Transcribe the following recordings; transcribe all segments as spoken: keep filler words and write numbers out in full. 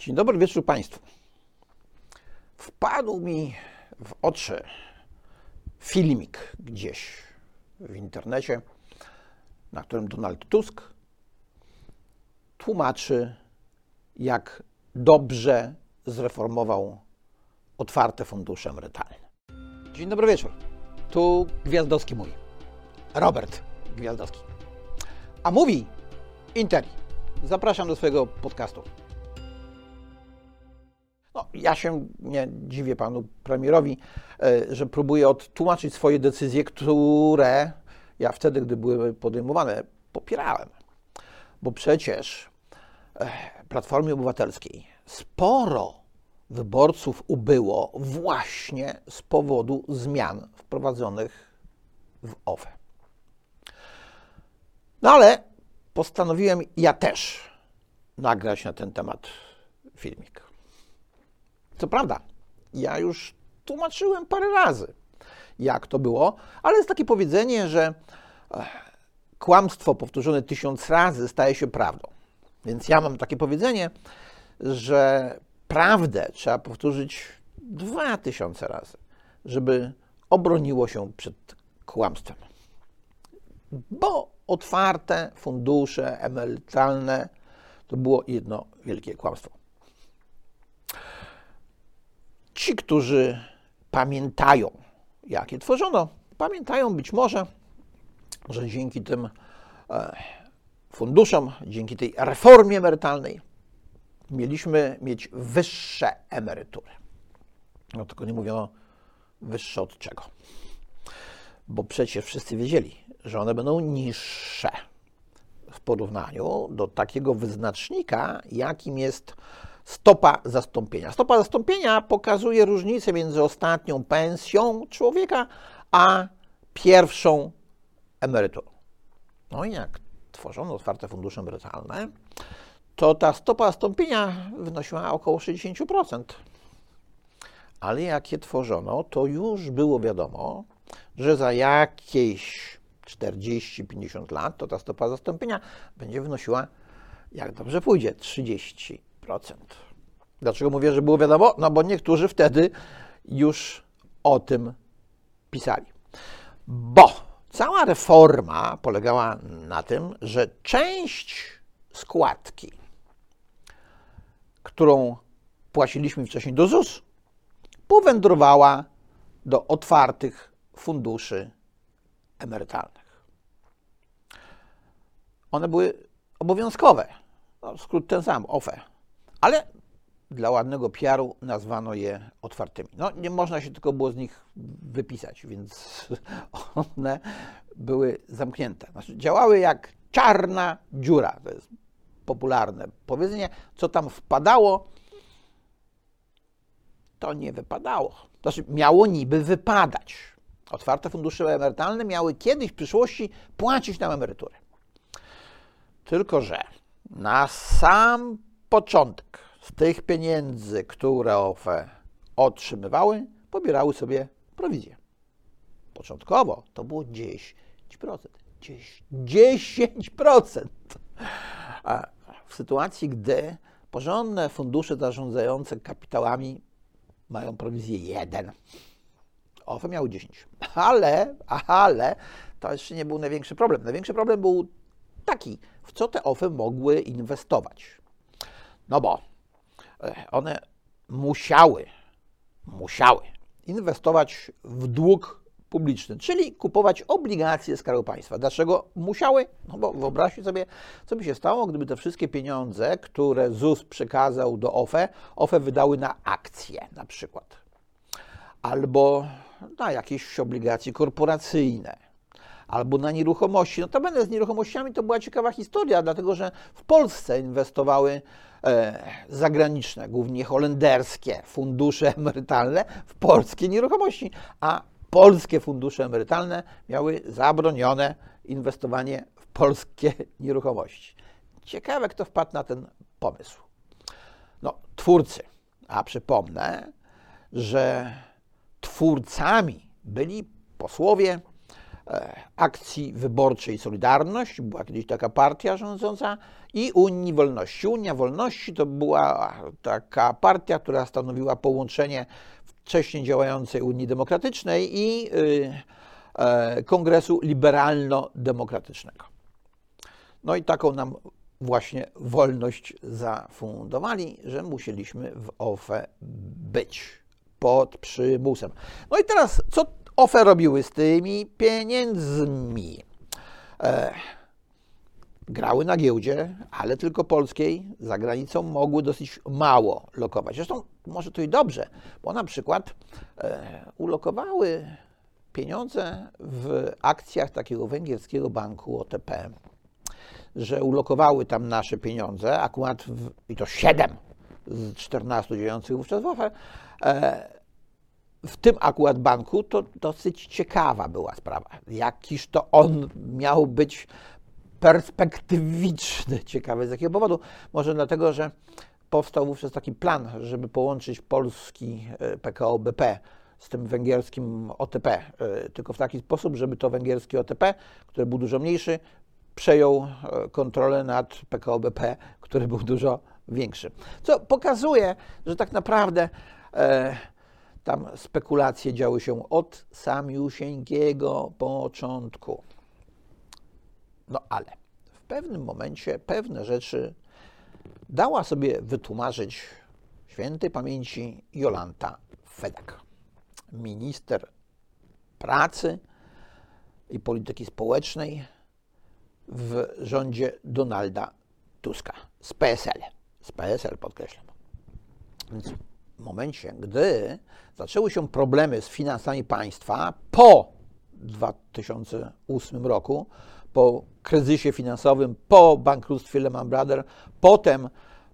Dzień dobry wieczór Państwu. Wpadł mi w oczy filmik gdzieś w internecie, na którym Donald Tusk tłumaczy, jak dobrze zreformował otwarte fundusze emerytalne. Dzień dobry wieczór. Tu Gwiazdowski mówi. Robert Gwiazdowski. A mówi Inter. Zapraszam do swojego podcastu. No, ja się nie dziwię panu premierowi, że próbuje odtłumaczyć swoje decyzje, które ja wtedy, gdy były podejmowane, popierałem. Bo przecież Platformie Obywatelskiej sporo wyborców ubyło właśnie z powodu zmian wprowadzonych w O W E. No ale postanowiłem ja też nagrać na ten temat filmik. Co prawda, ja już tłumaczyłem parę razy, jak to było, ale jest takie powiedzenie, że kłamstwo powtórzone tysiąc razy staje się prawdą. Więc ja mam takie powiedzenie, że prawdę trzeba powtórzyć dwa tysiące razy, żeby obroniło się przed kłamstwem. Bo otwarte fundusze emerytalne to było jedno wielkie kłamstwo. Ci, którzy pamiętają, jakie tworzono, pamiętają być może, że dzięki tym funduszom, dzięki tej reformie emerytalnej mieliśmy mieć wyższe emerytury. No tylko nie mówiono wyższe od czego, bo przecież wszyscy wiedzieli, że one będą niższe w porównaniu do takiego wyznacznika, jakim jest stopa zastąpienia. Stopa zastąpienia pokazuje różnicę między ostatnią pensją człowieka a pierwszą emeryturą. No i jak tworzono otwarte fundusze emerytalne, to ta stopa zastąpienia wynosiła około sześćdziesiąt procent. Ale jak je tworzono, to już było wiadomo, że za jakieś czterdzieści pięćdziesiąt lat to ta stopa zastąpienia będzie wynosiła, jak dobrze pójdzie, trzydzieści procent. Dlaczego mówię, że było wiadomo? No bo niektórzy wtedy już o tym pisali. Bo cała reforma polegała na tym, że część składki, którą płaciliśmy wcześniej do Z U S, powędrowała do otwartych funduszy emerytalnych. One były obowiązkowe, no, skrót ten sam, O F E. Ale dla ładnego P R u nazwano je otwartymi. No nie można się tylko było z nich wypisać, więc one były zamknięte. Znaczy, działały jak czarna dziura, to jest popularne powiedzenie. Co tam wpadało, to nie wypadało. Znaczy miało niby wypadać. Otwarte fundusze emerytalne miały kiedyś w przyszłości płacić nam emerytury. Tylko że na sam początek z tych pieniędzy, które O F E otrzymywały, pobierały sobie prowizję. Początkowo to było dziesięć procent. dziesięć procent! A w sytuacji, gdy porządne fundusze zarządzające kapitałami mają prowizję jeden, O F E miało dziesięć. Ale, ale to jeszcze nie był największy problem. Największy problem był taki, w co te O F E mogły inwestować. No bo one musiały, musiały inwestować w dług publiczny, czyli kupować obligacje Skarbu Państwa. Dlaczego musiały? No bo wyobraźcie sobie, co by się stało, gdyby te wszystkie pieniądze, które Z U S przekazał do O F E, O F E wydały na akcje na przykład, albo na jakieś obligacje korporacyjne, albo na nieruchomości. No to będę z nieruchomościami, to była ciekawa historia, dlatego że w Polsce inwestowały e, zagraniczne, głównie holenderskie fundusze emerytalne w polskie nieruchomości, a polskie fundusze emerytalne miały zabronione inwestowanie w polskie nieruchomości. Ciekawe, kto wpadł na ten pomysł. No, twórcy. A przypomnę, że twórcami byli posłowie Akcji Wyborczej Solidarność, była kiedyś taka partia rządząca, i Unii Wolności. Unia Wolności to była taka partia, która stanowiła połączenie wcześniej działającej Unii Demokratycznej i Kongresu Liberalno-Demokratycznego. No i taką nam właśnie wolność zafundowali, że musieliśmy w O F E być pod przymusem. No i teraz, co O F E robiły z tymi pieniędzmi? E, grały na giełdzie, ale tylko polskiej, za granicą mogły dosyć mało lokować. Zresztą może to i dobrze, bo na przykład e, ulokowały pieniądze w akcjach takiego węgierskiego banku O T P, że ulokowały tam nasze pieniądze, akurat w, i to siedem z czternastu dziejących wówczas w O F E, e, w tym akurat banku to dosyć ciekawa była sprawa. Jakiż to on miał być perspektywiczny, ciekawy z jakiego powodu. Może dlatego, że powstał wówczas taki plan, żeby połączyć polski P K O B P z tym węgierskim O T P, tylko w taki sposób, żeby to węgierski O T P, który był dużo mniejszy, przejął kontrolę nad P K O B P, który był dużo większy. Co pokazuje, że tak naprawdę e, tam spekulacje działy się od samiusieńkiego początku. No ale w pewnym momencie pewne rzeczy dała sobie wytłumaczyć świętej pamięci Jolanta Fedak, minister pracy i polityki społecznej w rządzie Donalda Tuska z P S L. Z P S L podkreślam. Więc w momencie, gdy zaczęły się problemy z finansami państwa po dwa tysiące ósmym roku, po kryzysie finansowym, po bankructwie Lehman Brothers, potem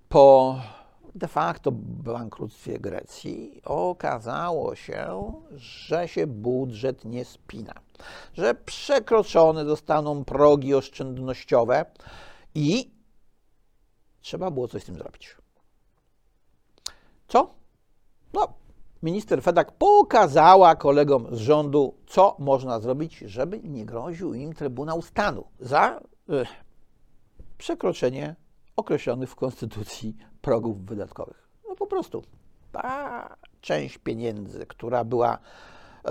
po de facto bankructwie Grecji, okazało się, że się budżet nie spina, że przekroczone zostaną progi oszczędnościowe i trzeba było coś z tym zrobić. Co? No, minister Fedak pokazała kolegom z rządu, co można zrobić, żeby nie groził im Trybunał Stanu za y, przekroczenie określonych w Konstytucji progów wydatkowych. No po prostu ta część pieniędzy, która była y,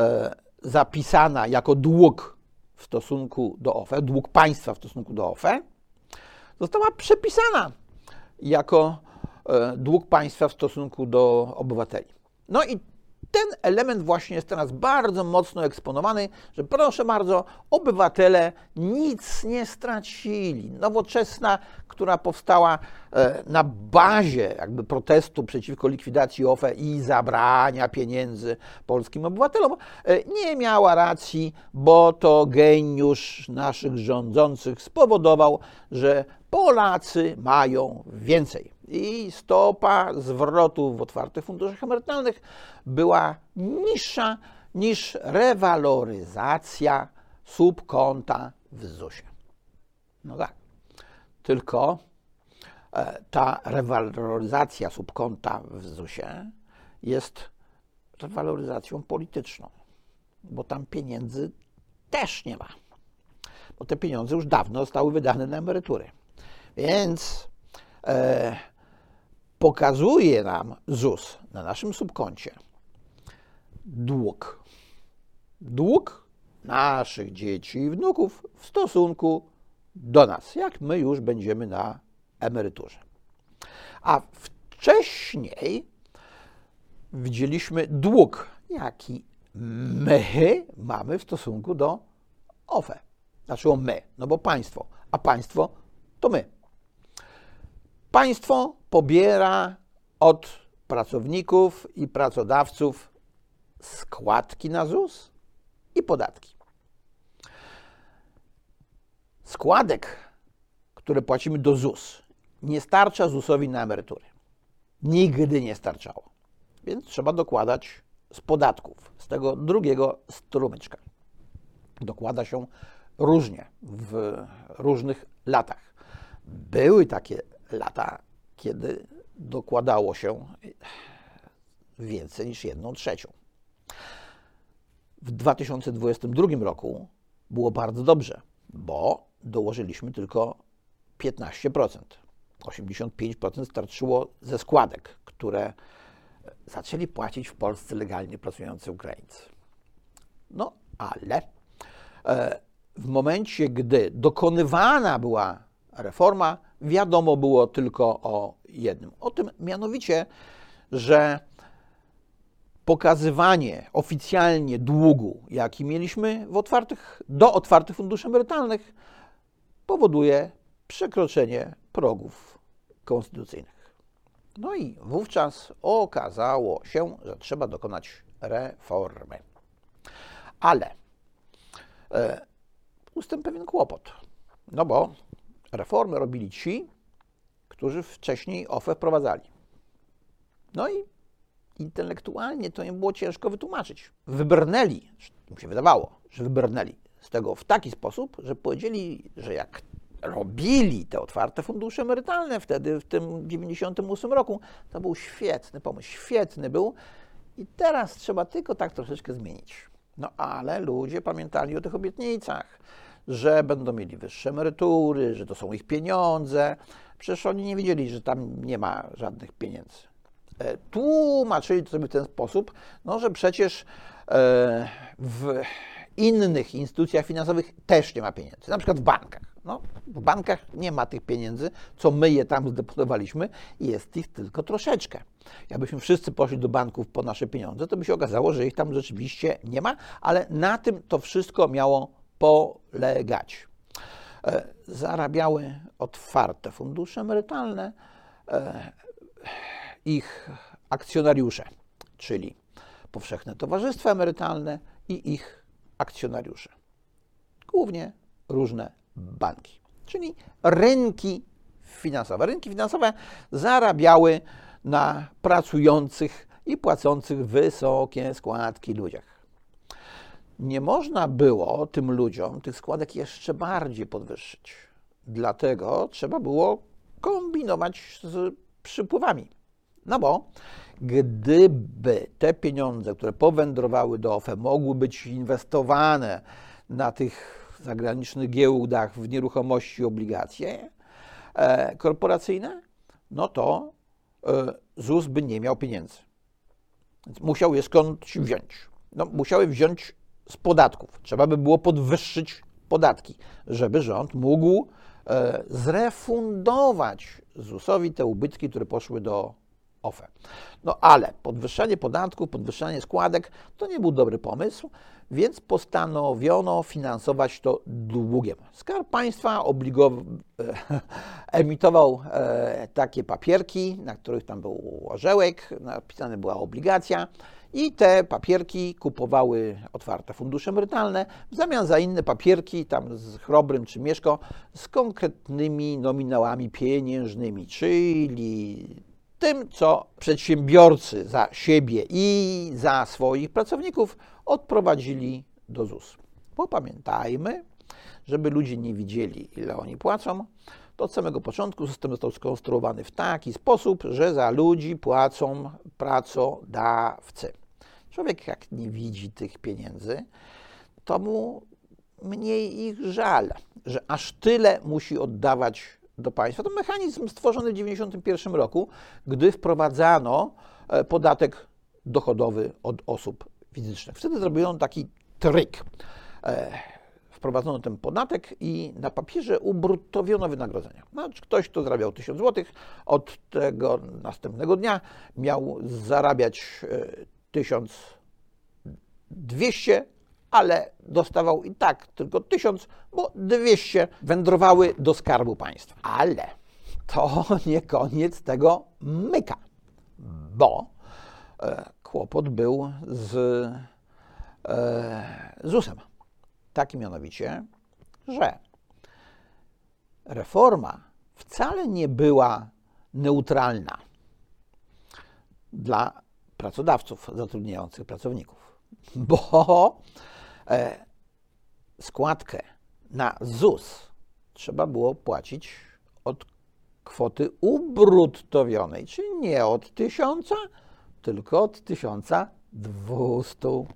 zapisana jako dług w stosunku do O F E, dług państwa w stosunku do O F E, została przepisana jako y, dług państwa w stosunku do obywateli. No i ten element właśnie jest teraz bardzo mocno eksponowany, że proszę bardzo, obywatele nic nie stracili. Nowoczesna, która powstała na bazie jakby protestu przeciwko likwidacji O F E i zabrania pieniędzy polskim obywatelom, nie miała racji, bo to geniusz naszych rządzących spowodował, że Polacy mają więcej. I stopa zwrotu w otwartych funduszach emerytalnych była niższa niż rewaloryzacja subkonta w zusie. No tak, tylko ta rewaloryzacja subkonta w zusie jest rewaloryzacją polityczną, bo tam pieniędzy też nie ma, bo te pieniądze już dawno zostały wydane na emerytury. Więc e, pokazuje nam ZUS na naszym subkoncie dług. Dług naszych dzieci i wnuków w stosunku do nas, jak my już będziemy na emeryturze. A wcześniej widzieliśmy dług, jaki my mamy w stosunku do O F E. Znaczy my, no bo państwo, a państwo to my. Państwo pobiera od pracowników i pracodawców składki na ZUS i podatki. Składek, które płacimy do ZUS, nie starcza ZUS-owi na emerytury. Nigdy nie starczało. Więc trzeba dokładać z podatków, z tego drugiego strumyczka. Dokłada się różnie w różnych latach. Były takie lata, kiedy dokładało się więcej niż jedną trzecią. W dwa tysiące dwudziestym drugim roku było bardzo dobrze, bo dołożyliśmy tylko piętnaście procent. osiemdziesiąt pięć procent starczyło ze składek, które zaczęli płacić w Polsce legalnie pracujący Ukraińcy. No ale w momencie, gdy dokonywana była reforma, wiadomo było tylko o jednym. O tym mianowicie, że pokazywanie oficjalnie długu, jaki mieliśmy w otwartych, do otwartych funduszy emerytalnych, powoduje przekroczenie progów konstytucyjnych. No i wówczas okazało się, że trzeba dokonać reformy. Ale e, był z tym pewien kłopot, no bo reformy robili ci, którzy wcześniej O F E wprowadzali. No i intelektualnie to im było ciężko wytłumaczyć. Wybrnęli, im się wydawało, że wybrnęli z tego w taki sposób, że powiedzieli, że jak robili te otwarte fundusze emerytalne wtedy, w tym dziewięćdziesiątym ósmym roku, to był świetny pomysł, świetny był i teraz trzeba tylko tak troszeczkę zmienić. No ale ludzie pamiętali o tych obietnicach, że będą mieli wyższe emerytury, że to są ich pieniądze. Przecież oni nie wiedzieli, że tam nie ma żadnych pieniędzy. Tłumaczyli to sobie w ten sposób, no, że przecież w innych instytucjach finansowych też nie ma pieniędzy, na przykład w bankach. No, w bankach nie ma tych pieniędzy, co my je tam zdeponowaliśmy, jest ich tylko troszeczkę. Jakbyśmy wszyscy poszli do banków po nasze pieniądze, to by się okazało, że ich tam rzeczywiście nie ma, ale na tym to wszystko miało polegać. E, zarabiały otwarte fundusze emerytalne, e, ich akcjonariusze, czyli powszechne towarzystwa emerytalne i ich akcjonariusze, głównie różne banki, czyli rynki finansowe. Rynki finansowe zarabiały na pracujących i płacących wysokie składki ludziach. Nie można było tym ludziom tych składek jeszcze bardziej podwyższyć, dlatego trzeba było kombinować z przypływami. No bo gdyby te pieniądze, które powędrowały do O F E, mogły być inwestowane na tych zagranicznych giełdach, w nieruchomości, obligacje e, korporacyjne, no to e, ZUS by nie miał pieniędzy. Więc musiał je skądś wziąć. No, musiały wziąć z podatków. Trzeba by było podwyższyć podatki, żeby rząd mógł e, zrefundować ZUS-owi te ubytki, które poszły do O F E. No ale podwyższanie podatków, podwyższanie składek to nie był dobry pomysł, więc postanowiono finansować to długiem. Skarb Państwa obligował, emitował e, takie papierki, na których tam był orzełek, napisana była obligacja i te papierki kupowały otwarte fundusze emerytalne w zamian za inne papierki, tam z Chrobrym czy Mieszko, z konkretnymi nominałami pieniężnymi, czyli tym, co przedsiębiorcy za siebie i za swoich pracowników odprowadzili do ZUS. Bo pamiętajmy, żeby ludzie nie widzieli, ile oni płacą, to od samego początku system został skonstruowany w taki sposób, że za ludzi płacą pracodawcy. Człowiek jak nie widzi tych pieniędzy, to mu mniej ich żal, że aż tyle musi oddawać do państwa. To mechanizm stworzony w dziewięćdziesiątym pierwszym roku, gdy wprowadzano podatek dochodowy od osób fizycznych. Wtedy zrobiono taki tryk. Wprowadzono ten podatek i na papierze ubruttowiono wynagrodzenia. Znaczy ktoś, kto zarabiał tysiąc złotych, od tego następnego dnia miał zarabiać tysiąc dwieście, ale dostawał i tak tylko tysiąc, bo dwieście wędrowały do Skarbu Państwa. Ale to nie koniec tego myka, bo e, kłopot był z e, ZUS-em. Taki mianowicie, że reforma wcale nie była neutralna dla pracodawców zatrudniających pracowników, bo E, składkę na ZUS trzeba było płacić od kwoty ubruttowionej, czyli nie od tysiąca, tylko od tysiąca dwustu,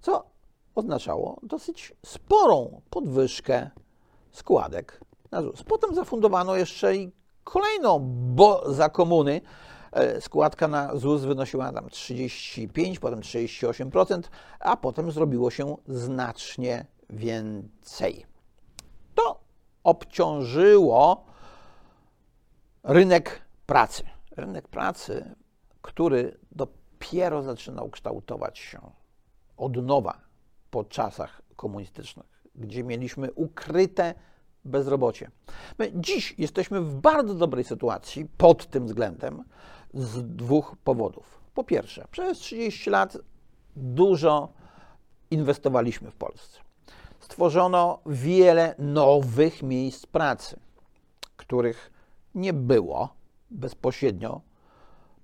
co oznaczało dosyć sporą podwyżkę składek na ZUS. Potem zafundowano jeszcze i kolejną, bo za komuny składka na ZUS wynosiła tam trzydzieści pięć procent, potem trzydzieści osiem procent, a potem zrobiło się znacznie więcej. To obciążyło rynek pracy. Rynek pracy, który dopiero zaczynał kształtować się od nowa po czasach komunistycznych, gdzie mieliśmy ukryte bezrobocie. My dziś jesteśmy w bardzo dobrej sytuacji pod tym względem z dwóch powodów. Po pierwsze, przez trzydzieści lat dużo inwestowaliśmy w Polsce. Stworzono wiele nowych miejsc pracy, których nie było bezpośrednio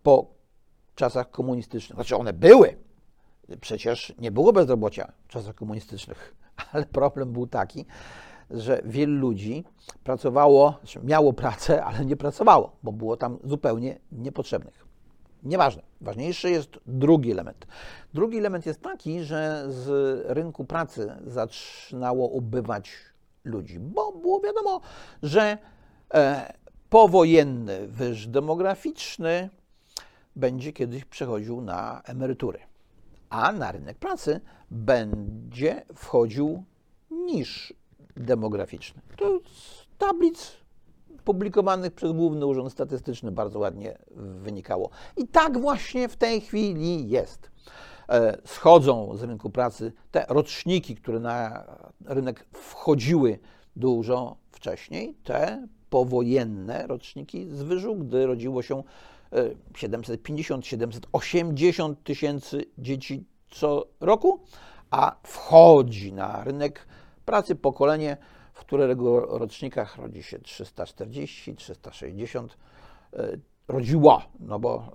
po czasach komunistycznych. Znaczy one były, przecież nie było bezrobocia w czasach komunistycznych, ale problem był taki, że wielu ludzi pracowało, znaczy miało pracę, ale nie pracowało, bo było tam zupełnie niepotrzebnych. Nieważne. Ważniejszy jest drugi element. Drugi element jest taki, że z rynku pracy zaczynało ubywać ludzi, bo było wiadomo, że e, powojenny wyż demograficzny będzie kiedyś przechodził na emerytury, a na rynek pracy będzie wchodził niż demograficzny. To z tablic publikowanych przez Główny Urząd Statystyczny bardzo ładnie wynikało. I tak właśnie w tej chwili jest. Schodzą z rynku pracy te roczniki, które na rynek wchodziły dużo wcześniej, te powojenne roczniki z wyżu, gdy rodziło się siedemset pięćdziesiąt do siedemset osiemdziesiąt tysięcy dzieci co roku, a wchodzi na rynek pracy pokolenie, w którego rocznikach rodzi się trzysta czterdzieści, trzysta sześćdziesiąt, rodziła, no bo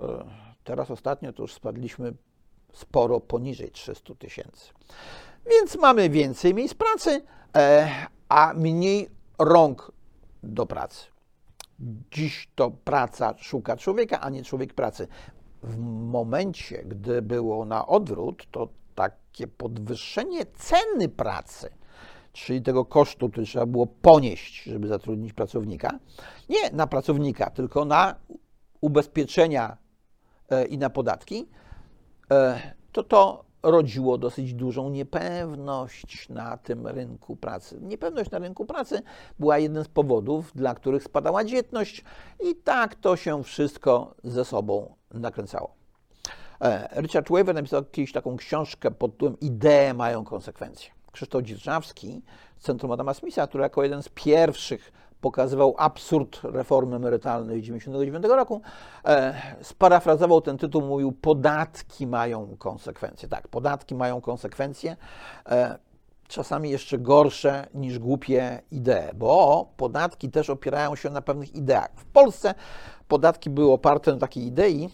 teraz ostatnio to już spadliśmy sporo poniżej trzystu tysięcy. Więc mamy więcej miejsc pracy, a mniej rąk do pracy. Dziś to praca szuka człowieka, a nie człowiek pracy. W momencie, gdy było na odwrót, to takie podwyższenie ceny pracy, czyli tego kosztu, który trzeba było ponieść, żeby zatrudnić pracownika, nie na pracownika, tylko na ubezpieczenia i na podatki, to to rodziło dosyć dużą niepewność na tym rynku pracy. Niepewność na rynku pracy była jednym z powodów, dla których spadała dzietność i tak to się wszystko ze sobą nakręcało. Richard Weaver napisał kiedyś taką książkę pod tytułem Idee mają konsekwencje. Krzysztof Dzierżawski z Centrum Adama Smitha, który jako jeden z pierwszych pokazywał absurd reformy emerytalnej tysiąc dziewięćset dziewięćdziesiątego dziewiątego roku, e, sparafrazował ten tytuł, mówił: podatki mają konsekwencje. Tak, podatki mają konsekwencje, e, czasami jeszcze gorsze niż głupie idee, bo podatki też opierają się na pewnych ideach. W Polsce podatki były oparte na takiej idei,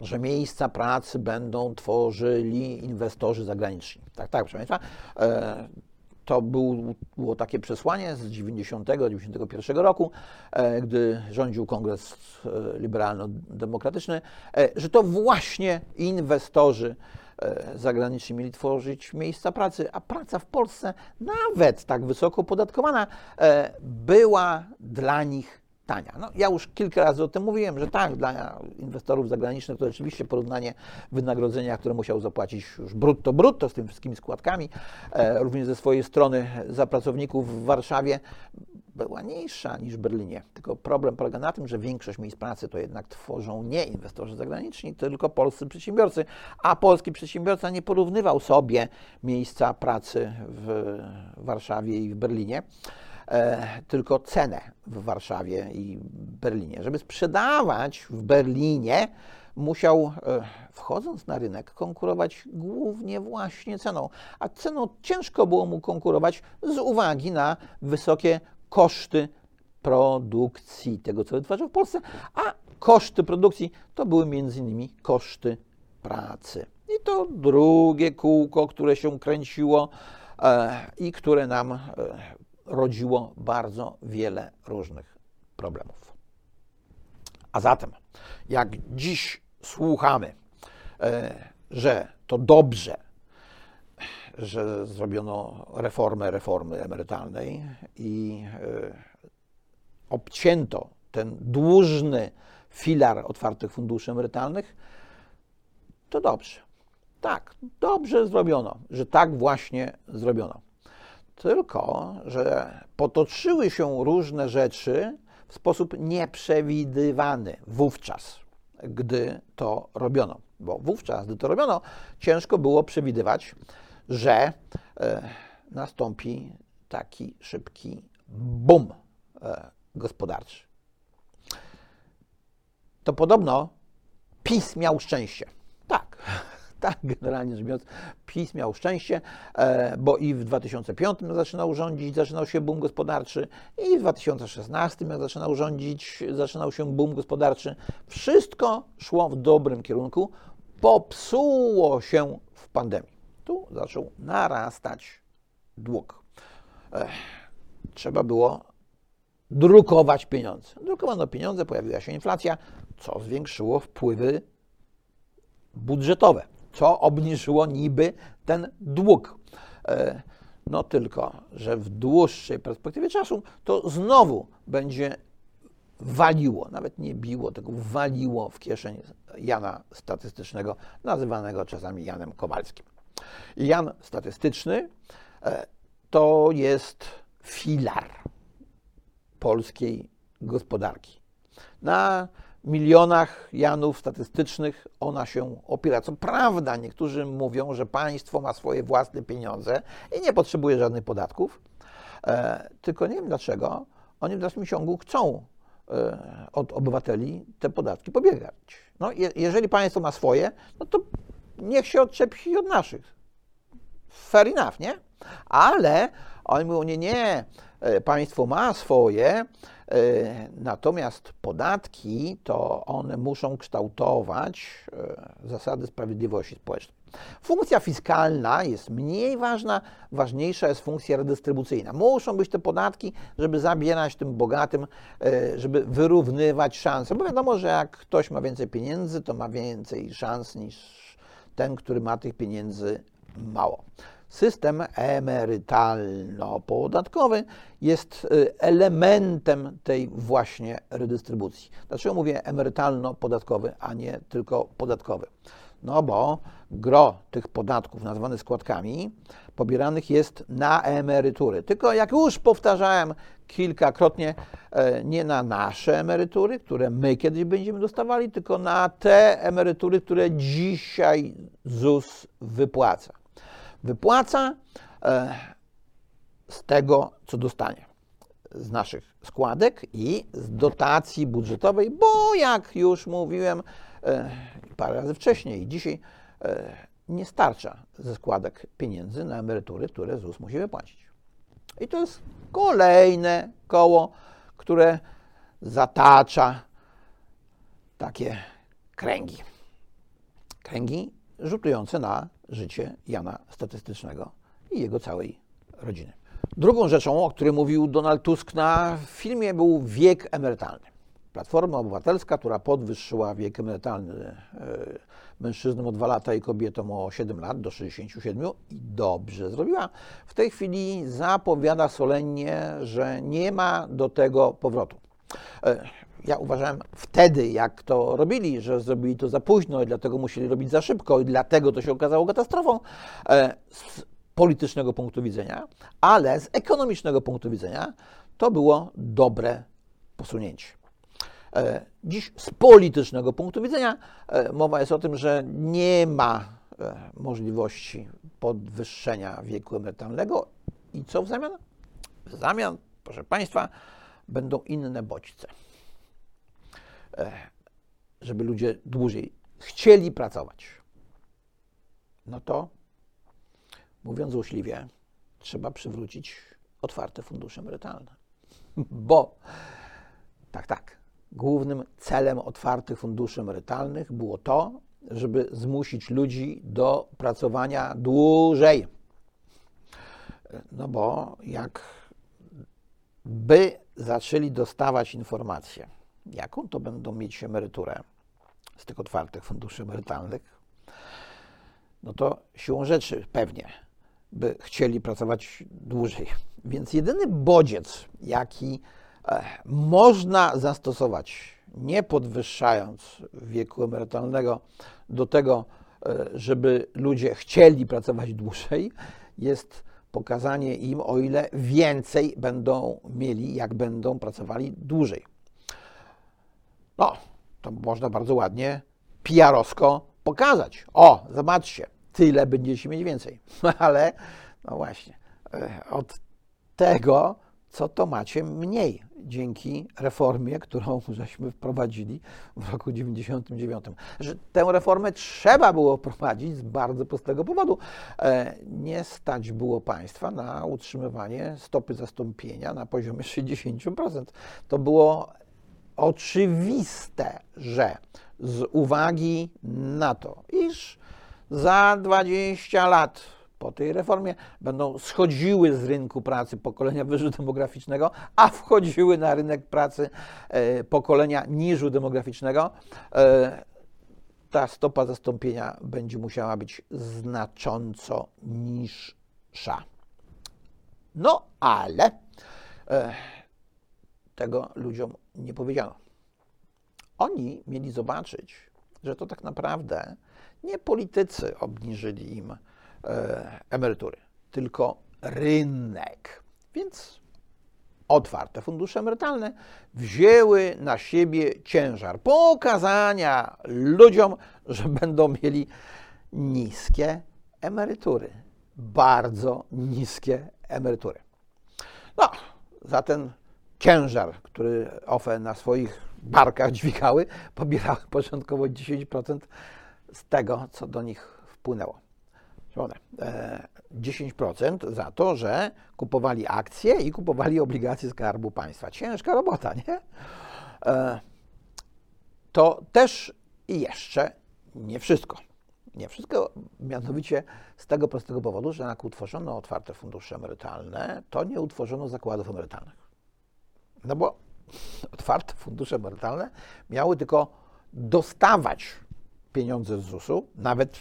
że miejsca pracy będą tworzyli inwestorzy zagraniczni. Tak, tak, proszę Państwa. E, to był, było takie przesłanie z dziewięćdziesiątego do dziewięćdziesiątego pierwszego roku, e, gdy rządził Kongres Liberalno-Demokratyczny, e, że to właśnie inwestorzy e, zagraniczni mieli tworzyć miejsca pracy, a praca w Polsce, nawet tak wysoko opodatkowana, e, była dla nich tania. No, ja już kilka razy o tym mówiłem, że tak, dla inwestorów zagranicznych to rzeczywiście porównanie wynagrodzenia, które musiał zapłacić już brutto brutto z tymi wszystkimi składkami, e, również ze swojej strony za pracowników w Warszawie, była niższa niż w Berlinie. Tylko problem polega na tym, że większość miejsc pracy to jednak tworzą nie inwestorzy zagraniczni, tylko polscy przedsiębiorcy, a polski przedsiębiorca nie porównywał sobie miejsca pracy w Warszawie i w Berlinie, E, tylko cenę w Warszawie i Berlinie. Żeby sprzedawać w Berlinie, musiał, e, wchodząc na rynek, konkurować głównie właśnie ceną, a ceną ciężko było mu konkurować z uwagi na wysokie koszty produkcji tego, co wytwarzał w Polsce, a koszty produkcji to były między innymi koszty pracy. I to drugie kółko, które się kręciło e, i które nam e, rodziło bardzo wiele różnych problemów. A zatem, jak dziś słuchamy, że to dobrze, że zrobiono reformę reformy emerytalnej i obcięto ten dłużny filar otwartych funduszy emerytalnych, to dobrze. Tak, dobrze zrobiono, że tak właśnie zrobiono. Tylko że potoczyły się różne rzeczy w sposób nieprzewidywany wówczas, gdy to robiono. Bo wówczas, gdy to robiono, ciężko było przewidywać, że e, nastąpi taki szybki boom e, gospodarczy. To podobno PiS miał szczęście. Tak, tak generalnie rzecz biorąc, PiS miał szczęście, e, bo i w dwa tysiące piątym jak zaczynał rządzić, zaczynał się boom gospodarczy, i w dwa tysiące szesnastym jak zaczynał rządzić, zaczynał się boom gospodarczy. Wszystko szło w dobrym kierunku, popsuło się w pandemii. Tu zaczął narastać dług. Ech, trzeba było drukować pieniądze. Drukowano pieniądze, pojawiła się inflacja, co zwiększyło wpływy budżetowe, co obniżyło niby ten dług. Ech, no tylko, że w dłuższej perspektywie czasu to znowu będzie waliło, nawet nie biło, tylko waliło w kieszeń Jana Statystycznego, nazywanego czasami Janem Kowalskim. Jan Statystyczny to jest filar polskiej gospodarki. Na milionach Janów Statystycznych ona się opiera. Co prawda niektórzy mówią, że państwo ma swoje własne pieniądze i nie potrzebuje żadnych podatków, tylko nie wiem dlaczego oni w dalszym ciągu chcą od obywateli te podatki pobierać. No, je- jeżeli państwo ma swoje, no to niech się odczepi od naszych. Fair enough, nie? Ale oni mówią, nie, nie, państwo ma swoje, natomiast podatki to one muszą kształtować zasady sprawiedliwości społecznej. Funkcja fiskalna jest mniej ważna, ważniejsza jest funkcja redystrybucyjna. Muszą być te podatki, żeby zabierać tym bogatym, żeby wyrównywać szanse. Bo wiadomo, że jak ktoś ma więcej pieniędzy, to ma więcej szans niż ten, który ma tych pieniędzy mało. System emerytalno-podatkowy jest elementem tej właśnie redystrybucji. Dlaczego mówię emerytalno-podatkowy, a nie tylko podatkowy? No bo gro tych podatków nazwanych składkami pobieranych jest na emerytury. Tylko jak już powtarzałem kilkakrotnie, nie na nasze emerytury, które my kiedyś będziemy dostawali, tylko na te emerytury, które dzisiaj ZUS wypłaca. Wypłaca z tego, co dostanie. Z naszych składek i z dotacji budżetowej, bo jak już mówiłem parę razy wcześniej i dzisiaj, nie starcza ze składek pieniędzy na emerytury, które ZUS musi wypłacić. I to jest kolejne koło, które zatacza takie kręgi. Kręgi rzutujące na życie Jana Statystycznego i jego całej rodziny. Drugą rzeczą, o której mówił Donald Tusk na filmie, był wiek emerytalny. Platforma Obywatelska, która podwyższyła wiek emerytalny mężczyznom o dwa lata i kobietom o siedem lat do sześćdziesięciu siedmiu i dobrze zrobiła, w tej chwili zapowiada solennie, że nie ma do tego powrotu. Ja uważałem wtedy, jak to robili, że zrobili to za późno i dlatego musieli robić za szybko i dlatego to się okazało katastrofą z politycznego punktu widzenia, ale z ekonomicznego punktu widzenia to było dobre posunięcie. Dziś z politycznego punktu widzenia mowa jest o tym, że nie ma możliwości podwyższenia wieku emerytalnego i co w zamian? W zamian, proszę Państwa, będą inne bodźce, żeby ludzie dłużej chcieli pracować. No to, mówiąc złośliwie, trzeba przywrócić otwarte fundusze emerytalne, bo tak, tak. Głównym celem otwartych funduszy emerytalnych było to, żeby zmusić ludzi do pracowania dłużej. No bo jak by zaczęli dostawać informacje, jaką to będą mieć emeryturę z tych otwartych funduszy emerytalnych, no to siłą rzeczy pewnie by chcieli pracować dłużej. Więc jedyny bodziec, jaki można zastosować, nie podwyższając wieku emerytalnego do tego, żeby ludzie chcieli pracować dłużej, jest pokazanie im, o ile więcej będą mieli, jak będą pracowali dłużej. No, to można bardzo ładnie P R-owsko pokazać. O, zobaczcie, tyle będziecie mieć więcej. Ale, no właśnie, od tego, co to macie mniej dzięki reformie, którą żeśmy wprowadzili w roku dziewięćdziesiątym dziewiątym. Że tę reformę trzeba było wprowadzić z bardzo prostego powodu. Nie stać było państwa na utrzymywanie stopy zastąpienia na poziomie sześćdziesiąt procent. To było oczywiste, że z uwagi na to, iż za dwadzieścia lat po tej reformie będą schodziły z rynku pracy pokolenia wyżu demograficznego, a wchodziły na rynek pracy pokolenia niżu demograficznego, ta stopa zastąpienia będzie musiała być znacząco niższa. No ale tego ludziom nie powiedziano. Oni mieli zobaczyć, że to tak naprawdę nie politycy obniżyli im emerytury, tylko rynek. Więc otwarte fundusze emerytalne wzięły na siebie ciężar pokazania ludziom, że będą mieli niskie emerytury, bardzo niskie emerytury. No, za ten ciężar, który O F E na swoich barkach dźwigały, pobierały początkowo dziesięć procent z tego, co do nich wpłynęło. dziesięć procent za to, że kupowali akcje i kupowali obligacje Skarbu Państwa. Ciężka robota, nie? To też i jeszcze nie wszystko. Nie wszystko, mianowicie z tego prostego powodu, że jak utworzono otwarte fundusze emerytalne, to nie utworzono zakładów emerytalnych. No bo otwarte fundusze emerytalne miały tylko dostawać pieniądze z zusu, nawet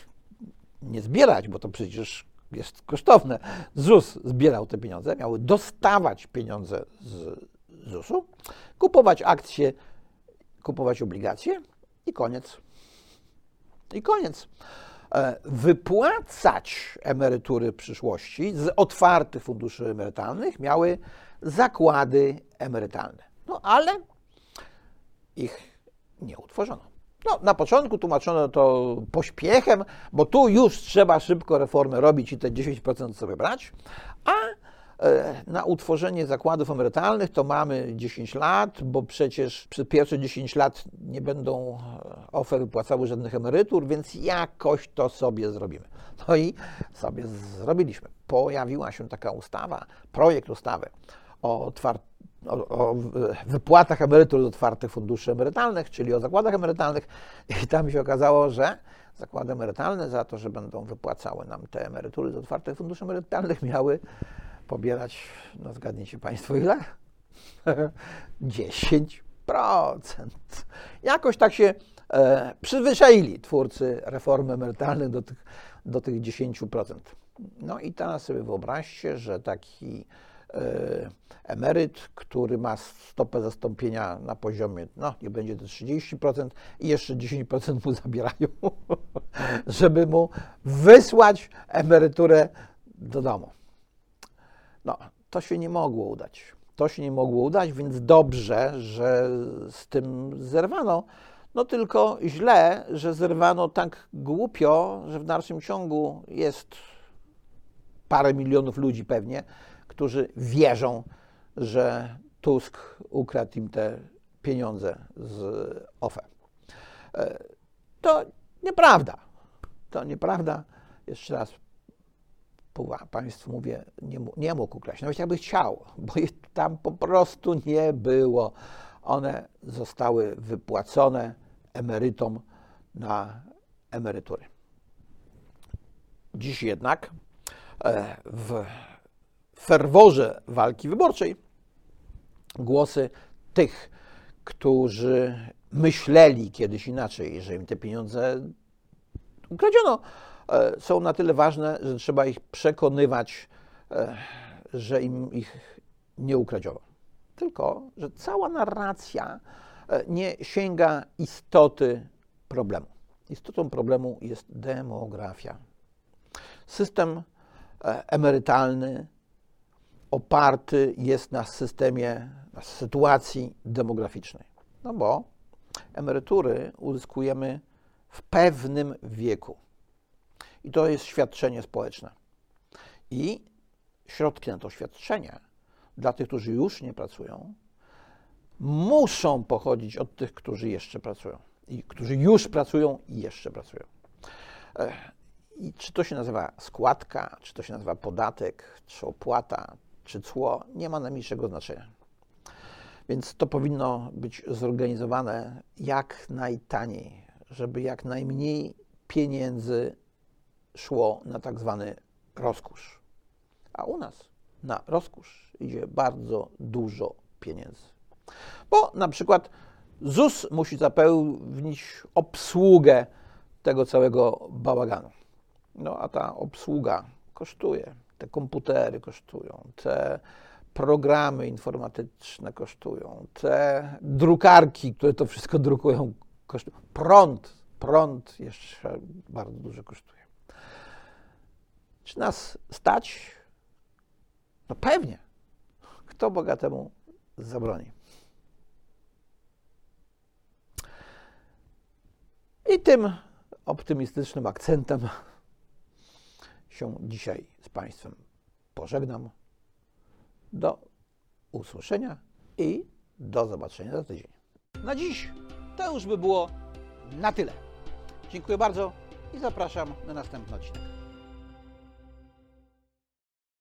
nie zbierać, bo to przecież jest kosztowne. ZUS zbierał te pieniądze, miały dostawać pieniądze z zusu, kupować akcje, kupować obligacje i koniec. I koniec. Wypłacać emerytury w przyszłości z otwartych funduszy emerytalnych miały zakłady emerytalne. No ale ich nie utworzono. No, na początku tłumaczono to pośpiechem, bo tu już trzeba szybko reformę robić i te dziesięć procent sobie brać, a na utworzenie zakładów emerytalnych to mamy dziesięć lat, bo przecież przez pierwsze dziesięć lat nie będą O F E wypłacały żadnych emerytur, więc jakoś to sobie zrobimy. No i sobie zrobiliśmy. Pojawiła się taka ustawa, projekt ustawy o otwartym O, o wypłatach emerytur z otwartych funduszy emerytalnych, czyli o zakładach emerytalnych, i tam się okazało, że zakłady emerytalne za to, że będą wypłacały nam te emerytury z otwartych funduszy emerytalnych, miały pobierać, no zgadnijcie państwo ile? dziesięć procent. Jakoś tak się e, przyzwyczaili twórcy reformy emerytalnej do tych, do tych dziesięć procent. No i teraz sobie wyobraźcie, że taki emeryt, który ma stopę zastąpienia na poziomie, no nie będzie to trzydzieści procent i jeszcze dziesięć procent mu zabierają, żeby mu wysłać emeryturę do domu. No, to się nie mogło udać. To się nie mogło udać, więc dobrze, że z tym zerwano. No tylko źle, że zerwano tak głupio, że w dalszym ciągu jest parę milionów ludzi pewnie, którzy wierzą, że Tusk ukradł im te pieniądze z O F E. To nieprawda. To nieprawda. Jeszcze raz państwu mówię, nie, nie mógł ukraść, nawet jakby chciał, bo ich tam po prostu nie było. One zostały wypłacone emerytom na emerytury. Dziś jednak w W ferworze walki wyborczej głosy tych, którzy myśleli kiedyś inaczej, że im te pieniądze ukradziono, są na tyle ważne, że trzeba ich przekonywać, że im ich nie ukradziono. Tylko że cała narracja nie sięga istoty problemu. Istotą problemu jest demografia. System emerytalny oparty jest na systemie, na sytuacji demograficznej. No bo emerytury uzyskujemy w pewnym wieku. I to jest świadczenie społeczne. I środki na to świadczenie dla tych, którzy już nie pracują, muszą pochodzić od tych, którzy jeszcze pracują. I którzy już pracują i jeszcze pracują. I czy to się nazywa składka, czy to się nazywa podatek, czy opłata, czy cło, nie ma najmniejszego znaczenia. Więc to powinno być zorganizowane jak najtaniej, żeby jak najmniej pieniędzy szło na tak zwany rozkusz. A u nas na rozkusz idzie bardzo dużo pieniędzy. Bo na przykład ZUS musi zapewnić obsługę tego całego bałaganu. No a ta obsługa kosztuje. Te komputery kosztują, te programy informatyczne kosztują, te drukarki, które to wszystko drukują, kosztują. Prąd, prąd jeszcze bardzo dużo kosztuje. Czy nas stać? No pewnie. Kto bogatemu zabroni? I tym optymistycznym akcentem się dzisiaj z Państwem pożegnam. Do usłyszenia i do zobaczenia za tydzień. Na dziś to już by było na tyle. Dziękuję bardzo i zapraszam na następny odcinek.